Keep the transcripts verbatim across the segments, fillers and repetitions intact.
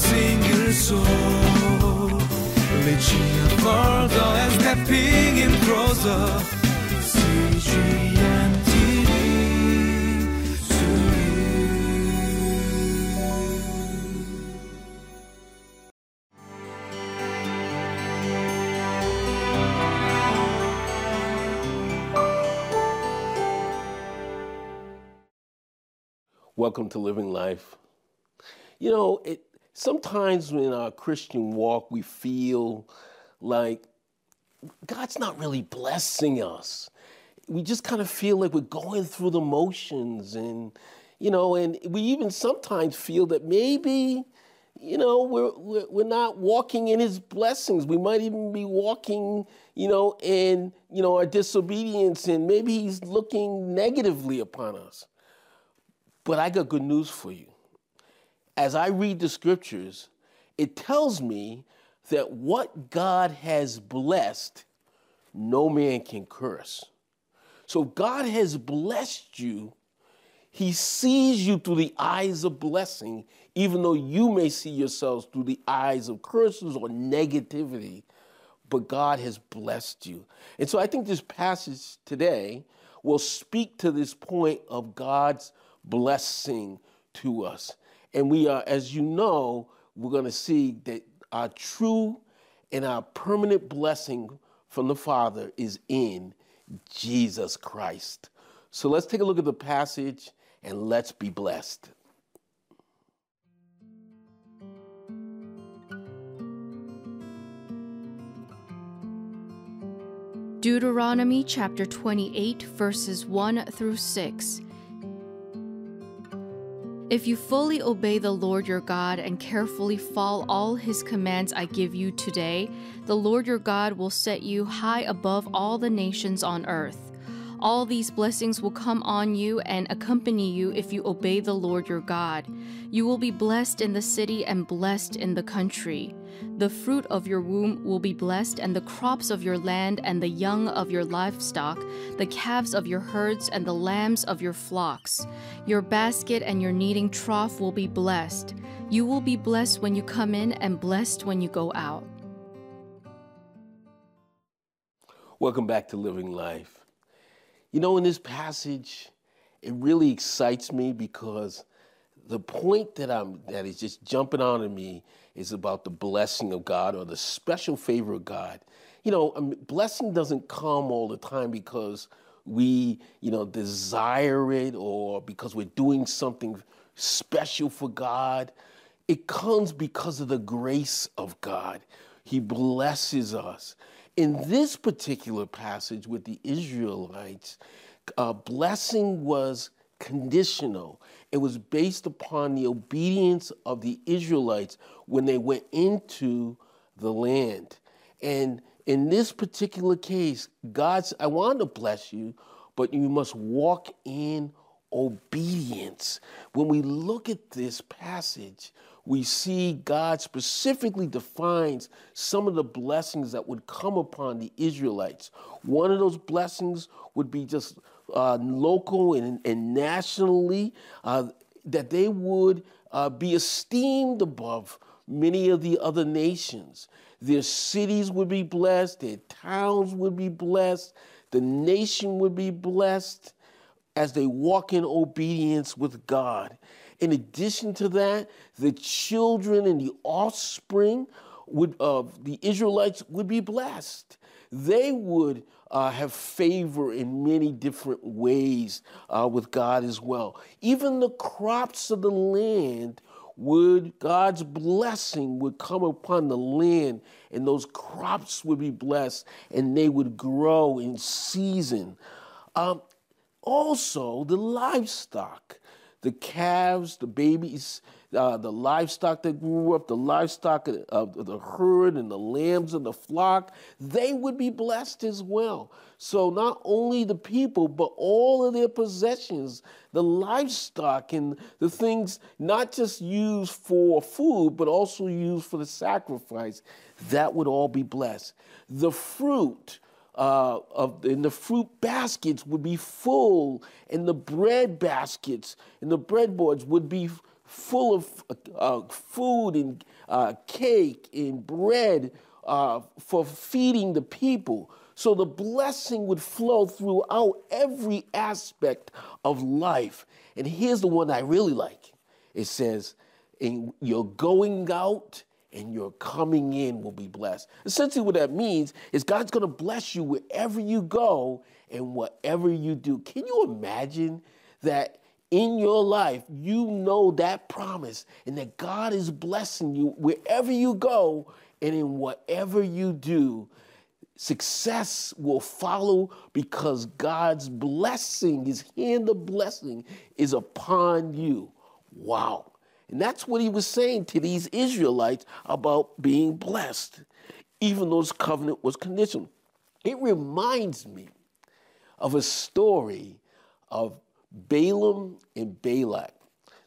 single soul. Lecia volta and stepping in closer. Welcome to Living Life. You know, it, sometimes in our Christian walk, we feel like God's not really blessing us. We just kind of feel like we're going through the motions, and, you know, and we even sometimes feel that maybe, you know, we're, we're, we're not walking in his blessings. We might even be walking, you know, in, you know, our disobedience, and maybe he's looking negatively upon us. But I got good news for you. As I read the scriptures, it tells me that what God has blessed, no man can curse. So God has blessed you. He sees you through the eyes of blessing, even though you may see yourselves through the eyes of curses or negativity, but God has blessed you. And so I think this passage today will speak to this point of God's blessing to us. And we are, as you know, we're going to see that our true and our permanent blessing from the Father is in Jesus Christ. So let's take a look at the passage and let's be blessed. Deuteronomy chapter twenty-eight, verses one through six. If you fully obey the Lord your God and carefully follow all his commands I give you today, the Lord your God will set you high above all the nations on earth. All these blessings will come on you and accompany you if you obey the Lord your God. You will be blessed in the city and blessed in the country. The fruit of your womb will be blessed, and the crops of your land and the young of your livestock, the calves of your herds and the lambs of your flocks. Your basket and your kneading trough will be blessed. You will be blessed when you come in and blessed when you go out. Welcome back to Living Life. You know, in this passage, it really excites me because the point that I'm that is just jumping out at me is about the blessing of God, or the special favor of God. You know, I mean, blessing doesn't come all the time because we, you know, desire it or because we're doing something special for God. It comes because of the grace of God. He blesses us. In this particular passage with the Israelites, uh, blessing was conditional. It was based upon the obedience of the Israelites when they went into the land. And in this particular case, God's, I want to bless you, but you must walk in obedience. When we look at this passage, we see God specifically defines some of the blessings that would come upon the Israelites. One of those blessings would be just Uh, local and, and nationally, uh, that they would uh, be esteemed above many of the other nations. Their cities would be blessed, their towns would be blessed, the nation would be blessed as they walk in obedience with God. In addition to that, the children and the offspring would, uh, the Israelites would be blessed. They would uh, have favor in many different ways uh, with God as well. Even the crops of the land would, God's blessing would come upon the land, and those crops would be blessed, and they would grow in season. Um, also, the livestock, the calves, the babies, Uh, the livestock that grew up, the livestock of, of the herd and the lambs of the flock, they would be blessed as well. So not only the people, but all of their possessions, the livestock and the things not just used for food, but also used for the sacrifice, that would all be blessed. The fruit Uh, of, and the fruit baskets would be full, and the bread baskets and the breadboards would be full of uh, food and uh, cake and bread uh, for feeding the people. So the blessing would flow throughout every aspect of life. And here's the one I really like. It says, and you're going out and your coming in will be blessed. Essentially what that means is God's going to bless you wherever you go and whatever you do. Can you imagine that in your life, you know that promise and that God is blessing you wherever you go and in whatever you do? Success will follow because God's blessing, his hand of blessing is upon you. Wow. And that's what he was saying to these Israelites about being blessed, even though this covenant was conditional. It reminds me of a story of Balaam and Balak.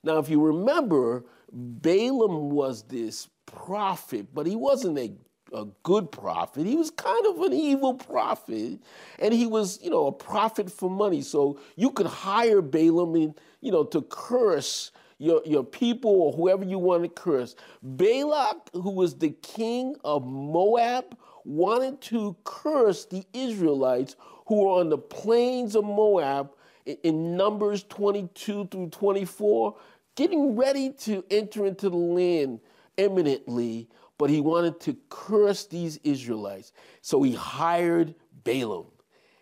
Now, if you remember, Balaam was this prophet, but he wasn't a, a good prophet. He was kind of an evil prophet, and he was, you know, a prophet for money. So you could hire Balaam and, you know, to curse Your, your people or whoever you want to curse. Balak, who was the king of Moab, wanted to curse the Israelites who were on the plains of Moab in Numbers twenty-two through twenty-four, getting ready to enter into the land imminently, but he wanted to curse these Israelites. So he hired Balaam.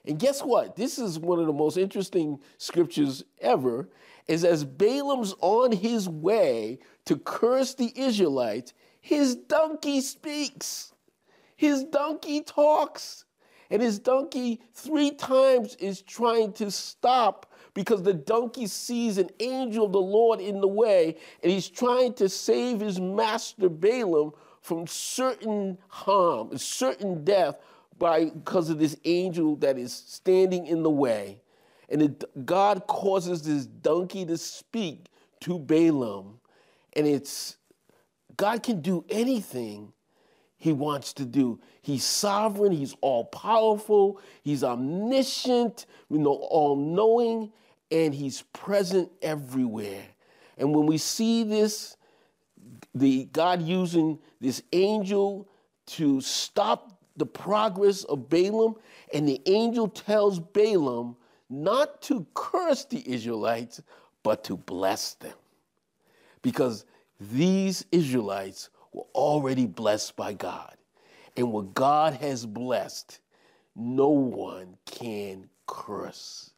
And guess what? This is one of the most interesting scriptures ever, is as Balaam's on his way to curse the Israelites, his donkey speaks. His donkey talks. And his donkey three times is trying to stop because the donkey sees an angel of the Lord in the way, and he's trying to save his master Balaam from certain harm, certain death, by, because of this angel that is standing in the way. And it, God causes this donkey to speak to Balaam. And it's, God can do anything he wants to do. He's sovereign. He's all-powerful. He's omniscient, you know, all-knowing, and he's present everywhere. And when we see this, the God using this angel to stop the progress of Balaam, and the angel tells Balaam not to curse the Israelites, but to bless them, because these Israelites were already blessed by God, and what God has blessed, no one can curse.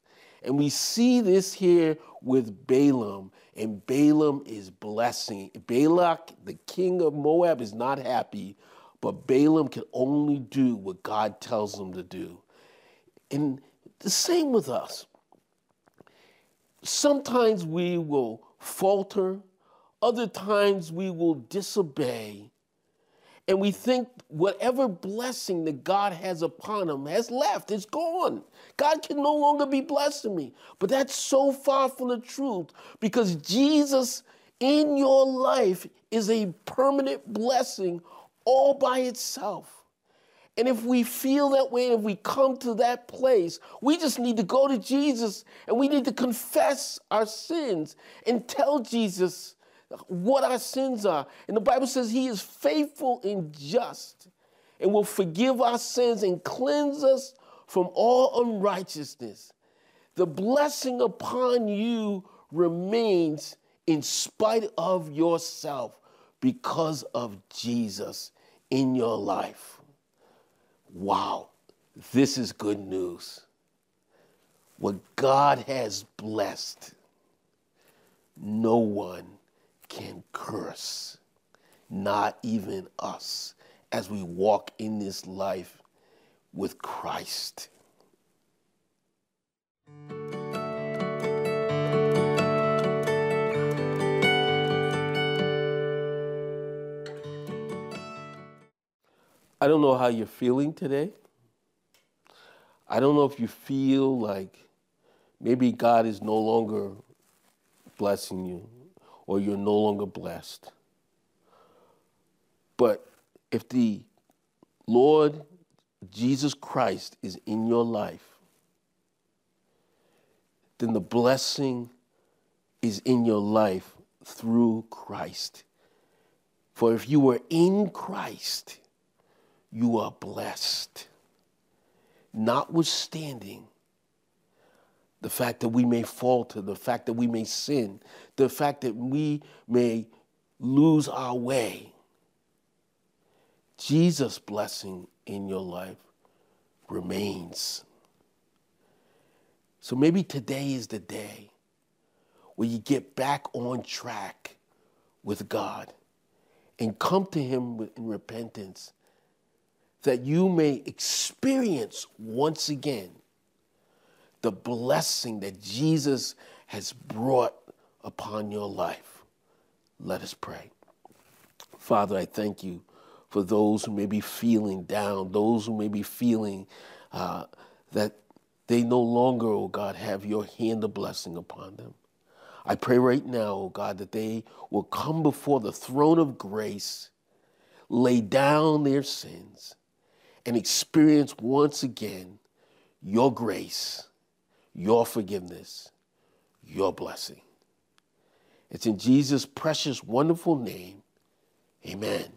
And we see this here with Balaam, and Balaam is blessing. Balak, the king of Moab, is not happy. But Balaam can only do what God tells him to do. And the same with us. Sometimes we will falter. Other times we will disobey. And we think whatever blessing that God has upon him has left. It's gone. God can no longer be blessing me. But that's so far from the truth, because Jesus in your life is a permanent blessing all by itself. And if we feel that way, if we come to that place, we just need to go to Jesus and we need to confess our sins and tell Jesus what our sins are. And the Bible says he is faithful and just and will forgive our sins and cleanse us from all unrighteousness. The blessing upon you remains in spite of yourself, because of Jesus in your life. Wow, this is good news. What God has blessed, no one can curse, not even us, as we walk in this life with Christ. I don't know how you're feeling today. I don't know if you feel like maybe God is no longer blessing you or you're no longer blessed. But if the Lord Jesus Christ is in your life, then the blessing is in your life through Christ. For if you were in Christ, you are blessed. Notwithstanding the fact that we may falter, the fact that we may sin, the fact that we may lose our way, Jesus' blessing in your life remains. So maybe today is the day where you get back on track with God and come to him in repentance, that you may experience once again the blessing that Jesus has brought upon your life. Let us pray. Father, I thank you for those who may be feeling down, those who may be feeling uh, that they no longer, oh God, have your hand of blessing upon them. I pray right now, oh God, that they will come before the throne of grace, lay down their sins, and experience once again your grace, your forgiveness, your blessing. It's in Jesus' precious, wonderful name. Amen.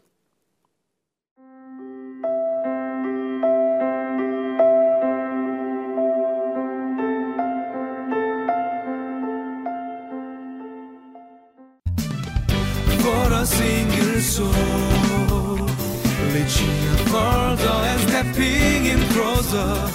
For a single soul, reaching a world and stepping in closer.